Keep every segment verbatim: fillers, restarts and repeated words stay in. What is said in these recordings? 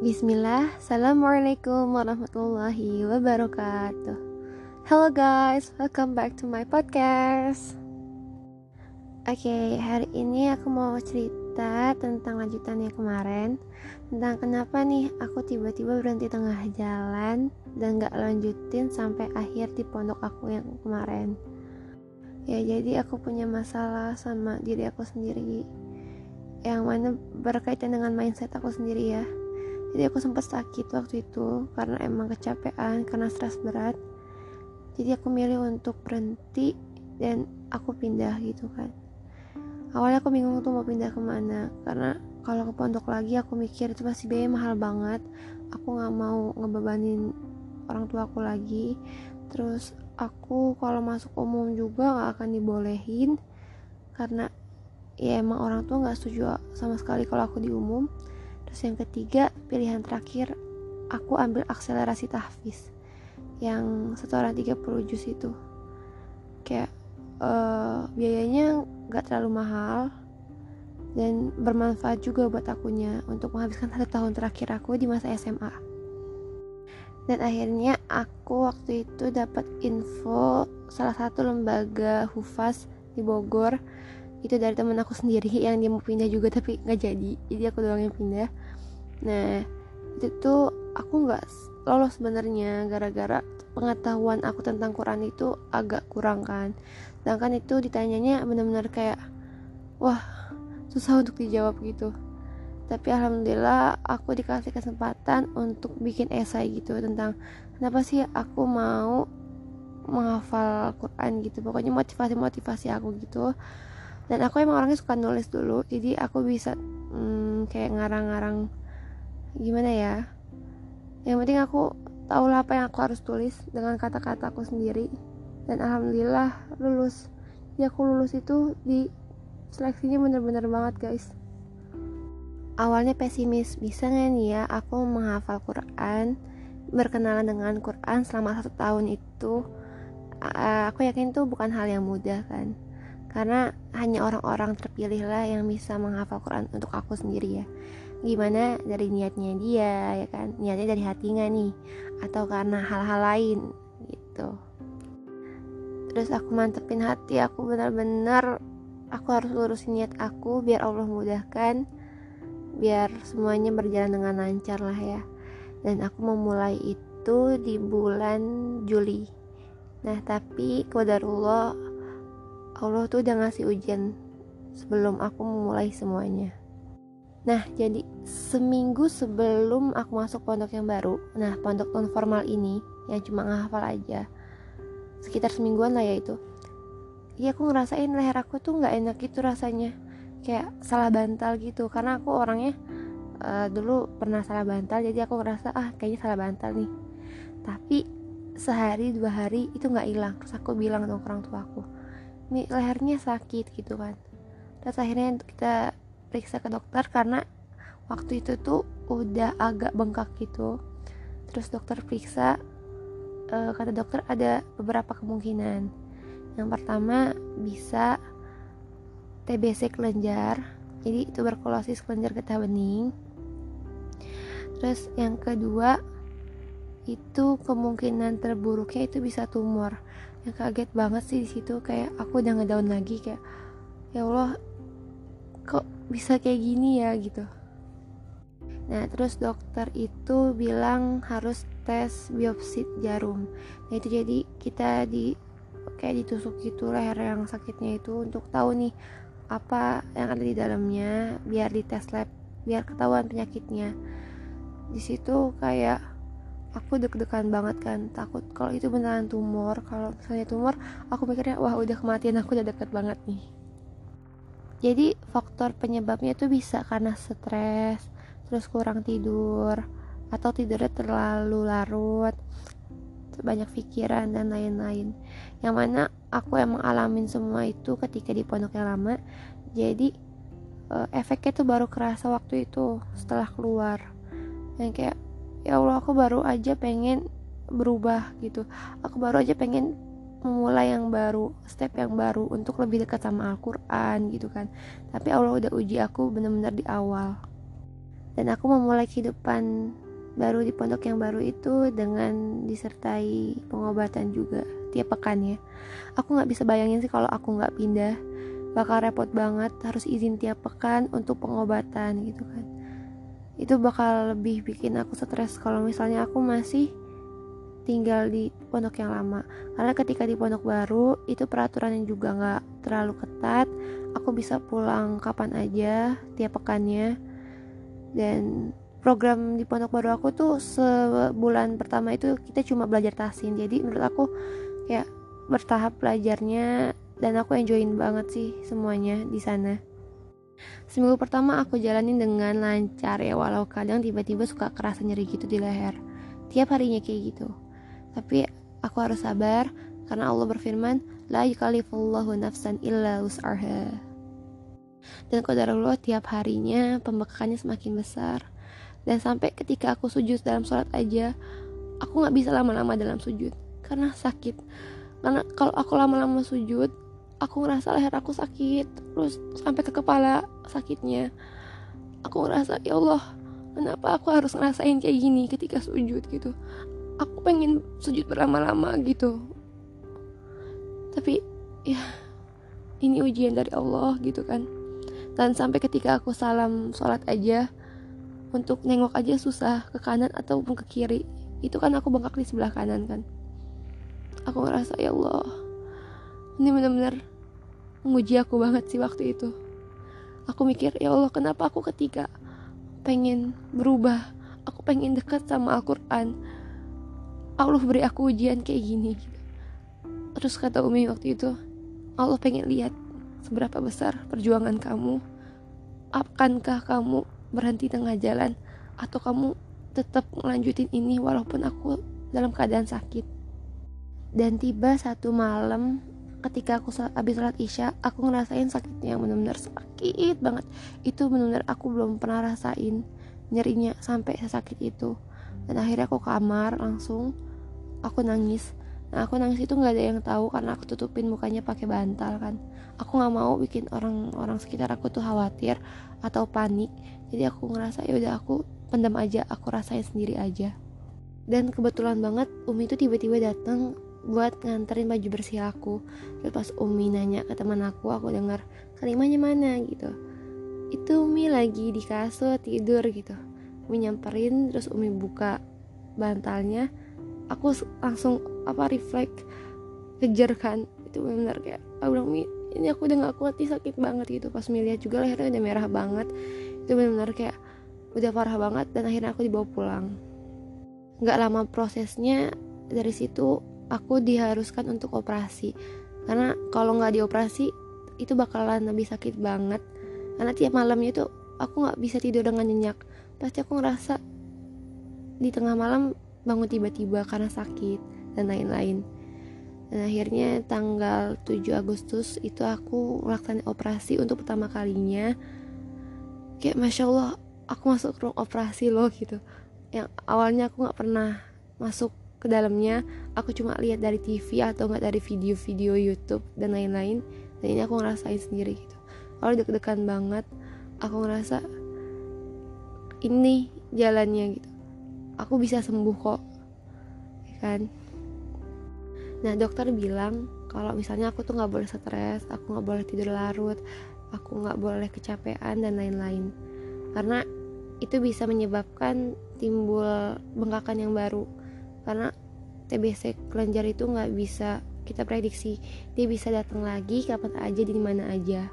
Bismillah, Assalamualaikum warahmatullahi wabarakatuh. Hello guys, welcome back to my podcast. Oke, okay, hari ini aku mau cerita tentang lanjutannya kemarin. Tentang kenapa nih aku tiba-tiba berhenti tengah jalan dan gak lanjutin sampai akhir di pondok aku yang kemarin. Ya, jadi aku punya masalah sama diri aku sendiri, yang mana berkaitan dengan mindset aku sendiri ya. Jadi aku sempat sakit waktu itu karena emang kecapean, karena stres berat. Jadi aku milih untuk berhenti dan aku pindah gitu kan. Awalnya aku bingung tuh mau pindah kemana, karena kalau ke pondok lagi aku mikir itu pasti biaya mahal banget. Aku gak mau ngebebanin orang tua aku lagi. Terus aku kalau masuk umum juga gak akan dibolehin, karena ya emang orang tua gak setuju sama sekali kalau aku di umum. Terus yang ketiga, pilihan terakhir, aku ambil akselerasi tahfiz yang setoran tiga puluh juz itu. Kayak uh, biayanya gak terlalu mahal dan bermanfaat juga buat akunya untuk menghabiskan satu tahun terakhir aku di masa S M A. Dan akhirnya aku waktu itu dapat info salah satu lembaga hufaz di Bogor. Itu dari teman aku sendiri yang dia mau pindah juga tapi nggak jadi, jadi aku doang yang pindah. Nah itu tuh aku nggak lolos sebenarnya gara-gara pengetahuan aku tentang Quran itu agak kurang kan, sedangkan itu ditanyanya benar-benar kayak wah susah untuk dijawab gitu. Tapi alhamdulillah aku dikasih kesempatan untuk bikin esai gitu tentang kenapa sih aku mau menghafal Quran gitu, pokoknya motivasi-motivasi aku gitu. Dan aku emang orangnya suka nulis dulu, jadi aku bisa hmm, kayak ngarang-ngarang gimana ya. Yang penting aku tahulah apa yang aku harus tulis dengan kata-kata aku sendiri. Dan alhamdulillah lulus. Ya aku lulus itu di seleksinya bener-bener banget guys. Awalnya pesimis, bisa gak nih ya aku menghafal Quran, berkenalan dengan Quran selama satu tahun itu. Aku yakin itu bukan hal yang mudah kan, karena hanya orang-orang terpilih lah yang bisa menghafal Quran untuk aku sendiri ya. Gimana dari niatnya dia ya kan, niatnya dari hati nggak nih atau karena hal-hal lain gitu. Terus aku mantepin hati aku, benar-benar aku harus lurusin niat aku biar Allah mudahkan, biar semuanya berjalan dengan lancar lah ya. Dan aku memulai itu di bulan Juli. Nah tapi qadarullah, Allah tuh udah ngasih ujian sebelum aku memulai semuanya. Nah jadi seminggu sebelum aku masuk pondok yang baru, nah pondok non formal ini yang cuma ngehafal aja, sekitar semingguan lah ya itu. Iya aku ngerasain leher aku tuh gak enak gitu rasanya, kayak salah bantal gitu. Karena aku orangnya uh, dulu pernah salah bantal, jadi aku ngerasa ah kayaknya salah bantal nih. Tapi sehari dua hari itu gak hilang. Terus aku bilang dong ke orang tua aku, lehernya sakit gitu kan. Terus akhirnya kita periksa ke dokter karena waktu itu tuh udah agak bengkak gitu. Terus dokter periksa, e, kata dokter ada beberapa kemungkinan. Yang pertama bisa T B C kelenjar, jadi tuberkulosis kelenjar getah bening. Terus yang kedua itu kemungkinan terburuknya itu bisa tumor. Yang kaget banget sih di situ, kayak aku udah ngedown lagi, kayak ya Allah kok bisa kayak gini ya gitu. Nah terus dokter itu bilang harus tes biopsi jarum. Nah itu jadi kita di kayak ditusuk gitu leher yang sakitnya itu untuk tahu nih apa yang ada di dalamnya, biar di tes lab biar ketahuan penyakitnya. Di situ kayak aku deg-degan banget kan, takut kalau itu beneran tumor. Kalau misalnya tumor, aku mikirnya wah udah kematian, aku udah deket banget nih. Jadi faktor penyebabnya tuh bisa karena stres, terus kurang tidur, atau tidurnya terlalu larut, banyak pikiran dan lain-lain. Yang mana aku emang alamin semua itu ketika di pondok yang lama. Jadi efeknya tuh baru kerasa waktu itu setelah keluar. Dan kayak ya Allah aku baru aja pengen berubah gitu, aku baru aja pengen memulai yang baru, step yang baru untuk lebih dekat sama Al-Quran gitu kan. Tapi Allah udah uji aku benar-benar di awal. Dan aku memulai kehidupan baru di pondok yang baru itu dengan disertai pengobatan juga tiap pekannya. Aku nggak bisa bayangin sih kalau aku nggak pindah bakal repot banget, harus izin tiap pekan untuk pengobatan gitu kan. Itu bakal lebih bikin aku stres kalau misalnya aku masih tinggal di pondok yang lama. Karena ketika di pondok baru itu peraturan yang juga nggak terlalu ketat, aku bisa pulang kapan aja tiap pekannya. Dan program di pondok baru aku tuh sebulan pertama itu kita cuma belajar tahsin. Jadi menurut aku kayak bertahap belajarnya, dan aku enjoyin banget sih semuanya di sana. Seminggu pertama aku jalanin dengan lancar ya, walau kadang tiba-tiba suka kerasa nyeri gitu di leher. Tiap harinya kayak gitu. Tapi aku harus sabar karena Allah berfirman, la yukallifullahu nafsan illa wus'aha. Dan qadarullah tiap harinya pembekakannya semakin besar. Dan sampai ketika aku sujud dalam sholat aja, aku gak bisa lama-lama dalam sujud karena sakit. Karena kalau aku lama-lama sujud, aku ngerasa leher aku sakit, terus sampai ke kepala sakitnya. Aku ngerasa, ya Allah, kenapa aku harus ngerasain kayak gini ketika sujud gitu. Aku pengen sujud berlama-lama gitu. Tapi ya, ini ujian dari Allah gitu kan. Dan sampai ketika aku salam sholat aja, untuk nengok aja susah ke kanan ataupun ke kiri. Itu kan aku bengkak di sebelah kanan kan. Aku ngerasa, ya Allah, ini benar-benar menguji aku banget sih waktu itu. Aku mikir, ya Allah, kenapa aku ketika pengen berubah, aku pengen dekat sama Al-Quran, Allah beri aku ujian kayak gini. Terus kata Umi waktu itu, Allah pengen lihat seberapa besar perjuangan kamu. Akankah kamu berhenti tengah jalan, atau kamu tetap melanjutin ini walaupun aku dalam keadaan sakit. Dan tiba satu malam ketika aku habis sholat isya, aku ngerasain sakitnya yang benar-benar sakit banget. Itu benar-benar aku belum pernah rasain nyerinya sampai sesakit itu. Dan akhirnya aku ke kamar langsung, aku nangis. Nah aku nangis itu nggak ada yang tahu karena aku tutupin mukanya pakai bantal kan. Aku nggak mau bikin orang-orang sekitar aku tuh khawatir atau panik. Jadi aku ngerasa ya udah aku pendam aja, aku rasain sendiri aja. Dan kebetulan banget Umi itu tiba-tiba datang buat nganterin baju bersih aku. Terus pas Umi nanya ke teman aku, aku dengar Kalimahnya mana gitu. Itu Umi lagi di kasur tidur gitu. Umi nyamperin, terus Umi buka bantalnya. Aku langsung apa refleks kejar kan, itu benar kayak aku bilang, Mi, ini aku udah nggak kuat nih, sakit banget gitu. Pas Mi lihat juga lehernya udah merah banget, itu benar kayak udah parah banget. Dan akhirnya aku dibawa pulang. Nggak lama prosesnya dari situ aku diharuskan untuk operasi, karena kalau nggak dioperasi itu bakalan lebih sakit banget. Karena tiap malamnya itu aku nggak bisa tidur dengan nyenyak. Pasti aku ngerasa di tengah malam bangun tiba-tiba karena sakit dan lain-lain. Dan akhirnya tanggal tujuh Agustus itu aku melaksanakan operasi untuk pertama kalinya. Kayak Masya Allah, aku masuk ruang operasi loh gitu. Yang awalnya aku gak pernah masuk ke dalamnya. Aku cuma lihat dari T V atau gak dari video-video YouTube dan lain-lain. Dan ini aku ngerasain sendiri gitu. Kalau deg-degan banget, aku ngerasa ini jalannya gitu, aku bisa sembuh kok kan. Nah dokter bilang kalau misalnya aku tuh gak boleh stres, aku gak boleh tidur larut, aku gak boleh kecapean dan lain-lain. Karena itu bisa menyebabkan timbul bengkakan yang baru. Karena T B C kelenjar itu gak bisa kita prediksi, dia bisa datang lagi kapan aja, di mana aja.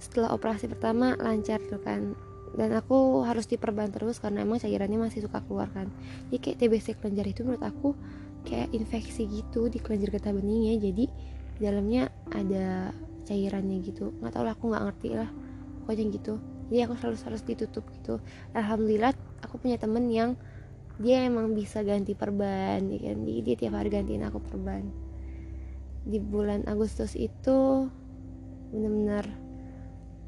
Setelah operasi pertama lancar tuh kan, dan aku harus diperban terus karena emang cairannya masih suka keluar kan. Jadi kayak T B C kelenjar itu menurut aku kayak infeksi gitu di kelenjar getah beningnya, jadi dalamnya ada cairannya gitu. Nggak tahu lah, aku nggak ngerti lah pokoknya gitu. Jadi aku selalu harus ditutup gitu. Alhamdulillah aku punya temen yang dia emang bisa ganti perban ya kan? Jadi dia tiap hari gantiin aku perban. Di bulan Agustus itu benar-benar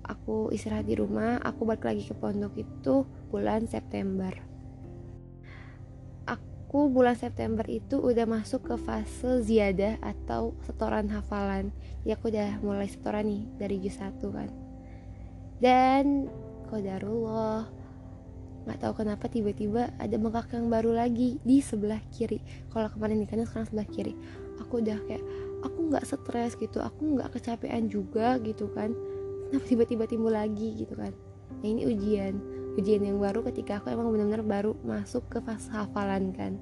aku istirahat di rumah. Aku balik lagi ke pondok itu bulan September. Aku bulan September itu udah masuk ke fase ziyadah atau setoran hafalan. Ya aku udah mulai setoran nih dari juz satu kan. Dan qadarullah Gak tahu kenapa tiba-tiba ada bengkak yang baru lagi di sebelah kiri. Kalau kemarin di kanan, sekarang sebelah kiri. Aku udah kayak, aku gak stres gitu, aku gak kecapean juga gitu kan. Kenapa tiba-tiba timbul lagi gitu kan. Nah ini ujian. Ujian yang baru ketika aku emang benar-benar baru masuk ke fase hafalan kan.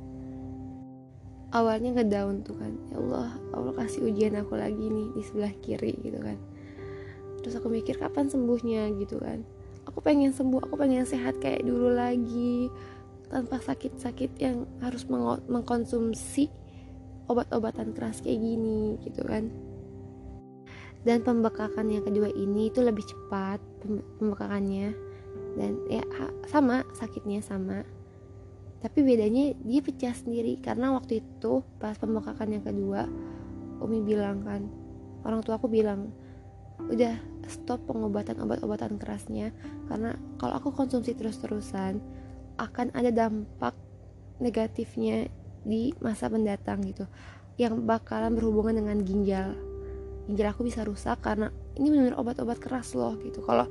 Awalnya ngedown tuh kan, ya Allah, Allah kasih ujian aku lagi nih di sebelah kiri gitu kan. Terus aku mikir kapan sembuhnya gitu kan. Aku pengen sembuh, aku pengen sehat kayak dulu lagi, tanpa sakit-sakit yang harus meng- mengkonsumsi obat-obatan keras kayak gini gitu kan. Dan pembekakan yang kedua ini itu lebih cepat pembekakannya. Dan ya sama, sakitnya sama, tapi bedanya dia pecah sendiri. Karena waktu itu pas pembekakan yang kedua, Umi bilang kan, orang tua aku bilang udah stop pengobatan obat-obatan kerasnya, karena kalau aku konsumsi terus-terusan akan ada dampak negatifnya di masa mendatang gitu, yang bakalan berhubungan dengan ginjal. Ginjal aku bisa rusak karena ini benar-benar obat-obat keras loh gitu. Kalau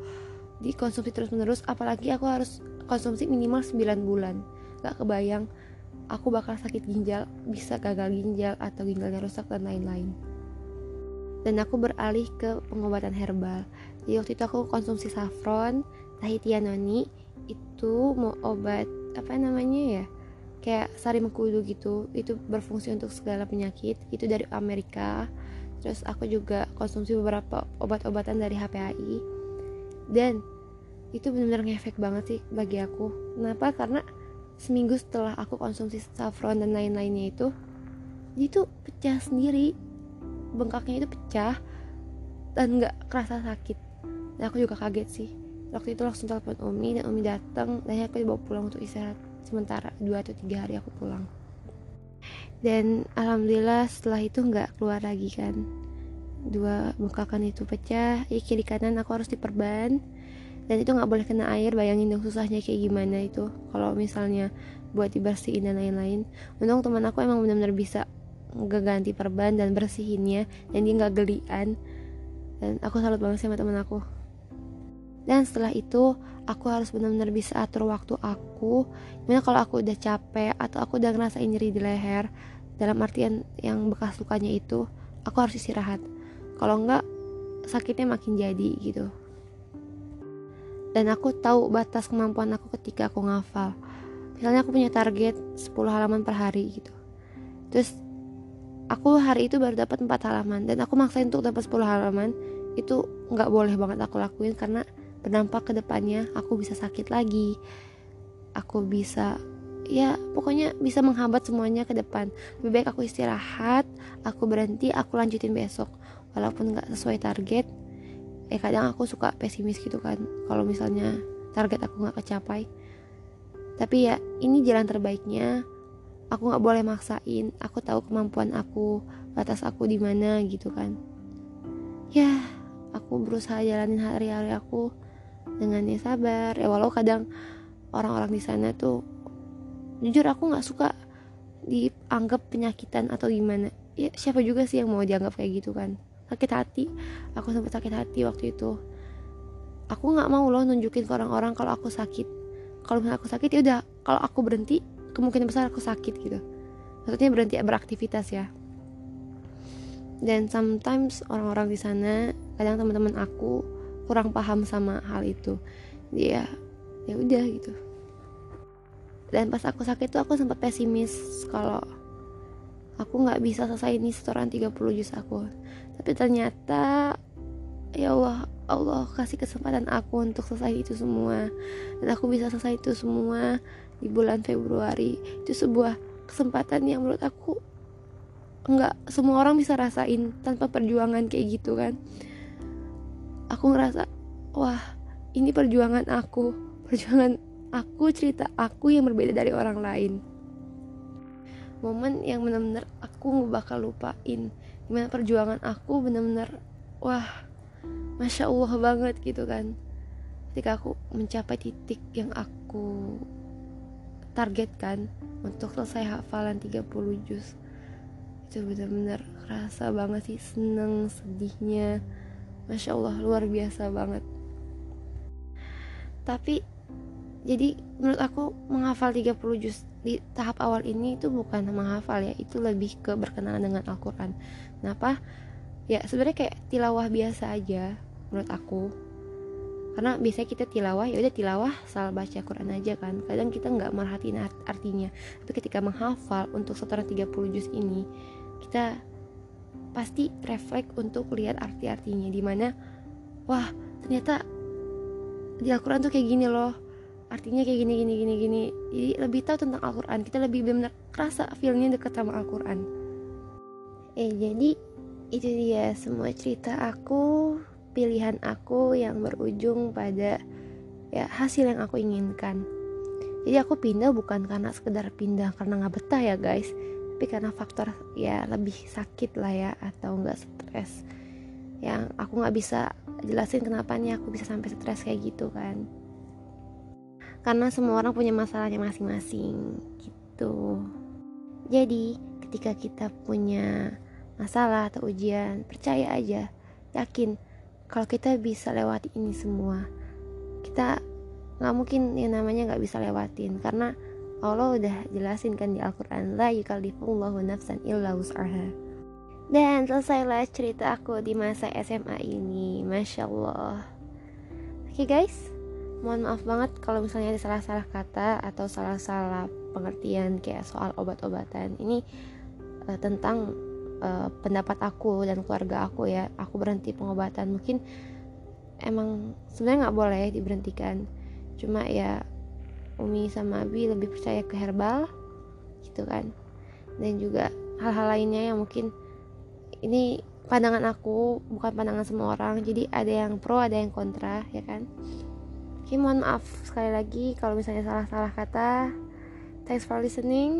dikonsumsi terus-menerus, apalagi aku harus konsumsi minimal sembilan bulan, gak kebayang aku bakal sakit ginjal, bisa gagal ginjal atau ginjalnya rusak dan lain-lain. Dan aku beralih ke pengobatan herbal. Jadi waktu itu aku konsumsi saffron, tahitianoni, itu mau obat apa namanya ya, kayak sari mengkudu gitu, itu berfungsi untuk segala penyakit, itu dari Amerika. Terus aku juga konsumsi beberapa obat-obatan dari H P A I, dan itu benar-benar ngefek banget sih bagi aku. Kenapa? Karena seminggu setelah aku konsumsi saffron dan lain-lainnya itu, dia tuh pecah sendiri, bengkaknya itu pecah dan nggak kerasa sakit. Dan aku juga kaget sih. Waktu itu langsung telepon Umi, dan Umi datang, dan aku dibawa pulang untuk istirahat sementara dua atau tiga hari. Aku pulang dan alhamdulillah setelah itu nggak keluar lagi kan. Dua bengkakan itu pecah, ya kiri kanan aku harus diperban. Dan itu nggak boleh kena air, bayangin dong susahnya kayak gimana itu kalau misalnya buat dibersihin dan lain-lain. Untung teman aku emang benar-benar bisa ganti perban dan bersihinnya, dan dia nggak gelian. Dan aku salut banget sama teman aku. Dan setelah itu aku harus benar-benar bisa atur waktu aku. Gimana kalau aku udah capek atau aku udah ngerasain nyeri di leher, dalam artian yang bekas lukanya itu, aku harus istirahat. Kalau enggak sakitnya makin jadi gitu. Dan aku tahu batas kemampuan aku ketika aku ngafal. Misalnya aku punya target sepuluh halaman per hari gitu. Terus aku hari itu baru dapat empat halaman, dan aku maksain untuk dapat sepuluh halaman. Itu gak boleh banget aku lakuin, karena berdampak ke depannya aku bisa sakit lagi. Aku bisa, ya pokoknya bisa menghambat semuanya ke depan. Lebih baik aku istirahat, aku berhenti, aku lanjutin besok. Walaupun gak sesuai target, eh kadang aku suka pesimis gitu kan kalau misalnya target aku gak kecapai. Tapi ya ini jalan terbaiknya. Aku gak boleh maksain, aku tahu kemampuan aku, batas aku di mana gitu kan. Ya aku berusaha jalanin hari-hari aku dengan ya sabar ya, walau kadang orang-orang di sana tuh jujur aku gak suka dianggap penyakitan atau gimana. Ya siapa juga sih yang mau dianggap kayak gitu kan. Sakit hati, aku sempat sakit hati waktu itu. Aku nggak mau loh nunjukin ke orang-orang kalau aku sakit. Kalau misalnya aku sakit ya udah, kalau aku berhenti kemungkinan besar aku sakit gitu. Maksudnya berhenti beraktivitas ya. Dan sometimes orang-orang di sana, kadang teman-teman aku kurang paham sama hal itu. Dia ya udah gitu. Dan pas aku sakit tuh aku sempat pesimis kalau aku gak bisa selesai ini setoran tiga puluh juz aku. Tapi ternyata ya Allah, Allah kasih kesempatan aku untuk selesai itu semua. Dan aku bisa selesai itu semua di bulan Februari. Itu sebuah kesempatan yang menurut aku gak semua orang bisa rasain tanpa perjuangan kayak gitu kan. Aku ngerasa, wah ini perjuangan aku. Perjuangan aku, cerita aku yang berbeda dari orang lain. Momen yang benar-benar aku gak bakal lupain. Gimana perjuangan aku benar-benar, wah, Masya Allah banget gitu kan. Ketika aku mencapai titik yang aku targetkan untuk selesai hafalan tiga puluh juz, itu benar-benar kerasa banget sih, seneng, sedihnya, Masya Allah luar biasa banget. Tapi Jadi menurut aku menghafal tiga puluh juz di tahap awal ini itu bukan menghafal ya, itu lebih ke berkenalan dengan Al-Quran. Kenapa? Ya sebenarnya kayak tilawah biasa aja menurut aku, karena biasanya kita tilawah ya udah tilawah asal baca Quran aja kan, kadang kita nggak merhatiin artinya. Tapi ketika menghafal untuk setoran tiga puluh juz ini, kita pasti refleks untuk lihat arti-artinya, dimana wah ternyata di Al-Quran tuh kayak gini loh, artinya kayak gini gini gini gini. Jadi lebih tahu tentang Al-Quran, kita lebih benar-benar kerasa feelnya deket sama Al-Quran. Eh jadi itu dia semua cerita aku, pilihan aku yang berujung pada ya hasil yang aku inginkan. Jadi aku pindah bukan karena sekedar pindah karena nggak betah ya guys, tapi karena faktor ya lebih sakit lah ya, atau nggak stres yang aku nggak bisa jelasin kenapa nih aku bisa sampai stres kayak gitu kan, karena semua orang punya masalahnya masing-masing gitu. Jadi ketika kita punya masalah atau ujian, percaya aja, yakin kalau kita bisa lewati ini semua. Kita gak mungkin yang namanya gak bisa lewatin, karena Allah udah jelasin kan di Al-Quran, la yukallifullahu nafsan illa wus'aha. Dan selesailah cerita aku di masa S M A ini, Masya Allah. Oke guys, mohon maaf banget kalau misalnya ada salah-salah kata atau salah-salah pengertian kayak soal obat-obatan. Ini uh, tentang Uh, pendapat aku dan keluarga aku ya. Aku berhenti pengobatan, mungkin emang sebenarnya nggak boleh diberhentikan, cuma ya Umi sama Abi lebih percaya ke herbal gitu kan, dan juga hal-hal lainnya yang mungkin ini pandangan aku, bukan pandangan semua orang, jadi ada yang pro ada yang kontra ya kan. Oke, mohon maaf sekali lagi kalau misalnya salah-salah kata. Thanks for listening.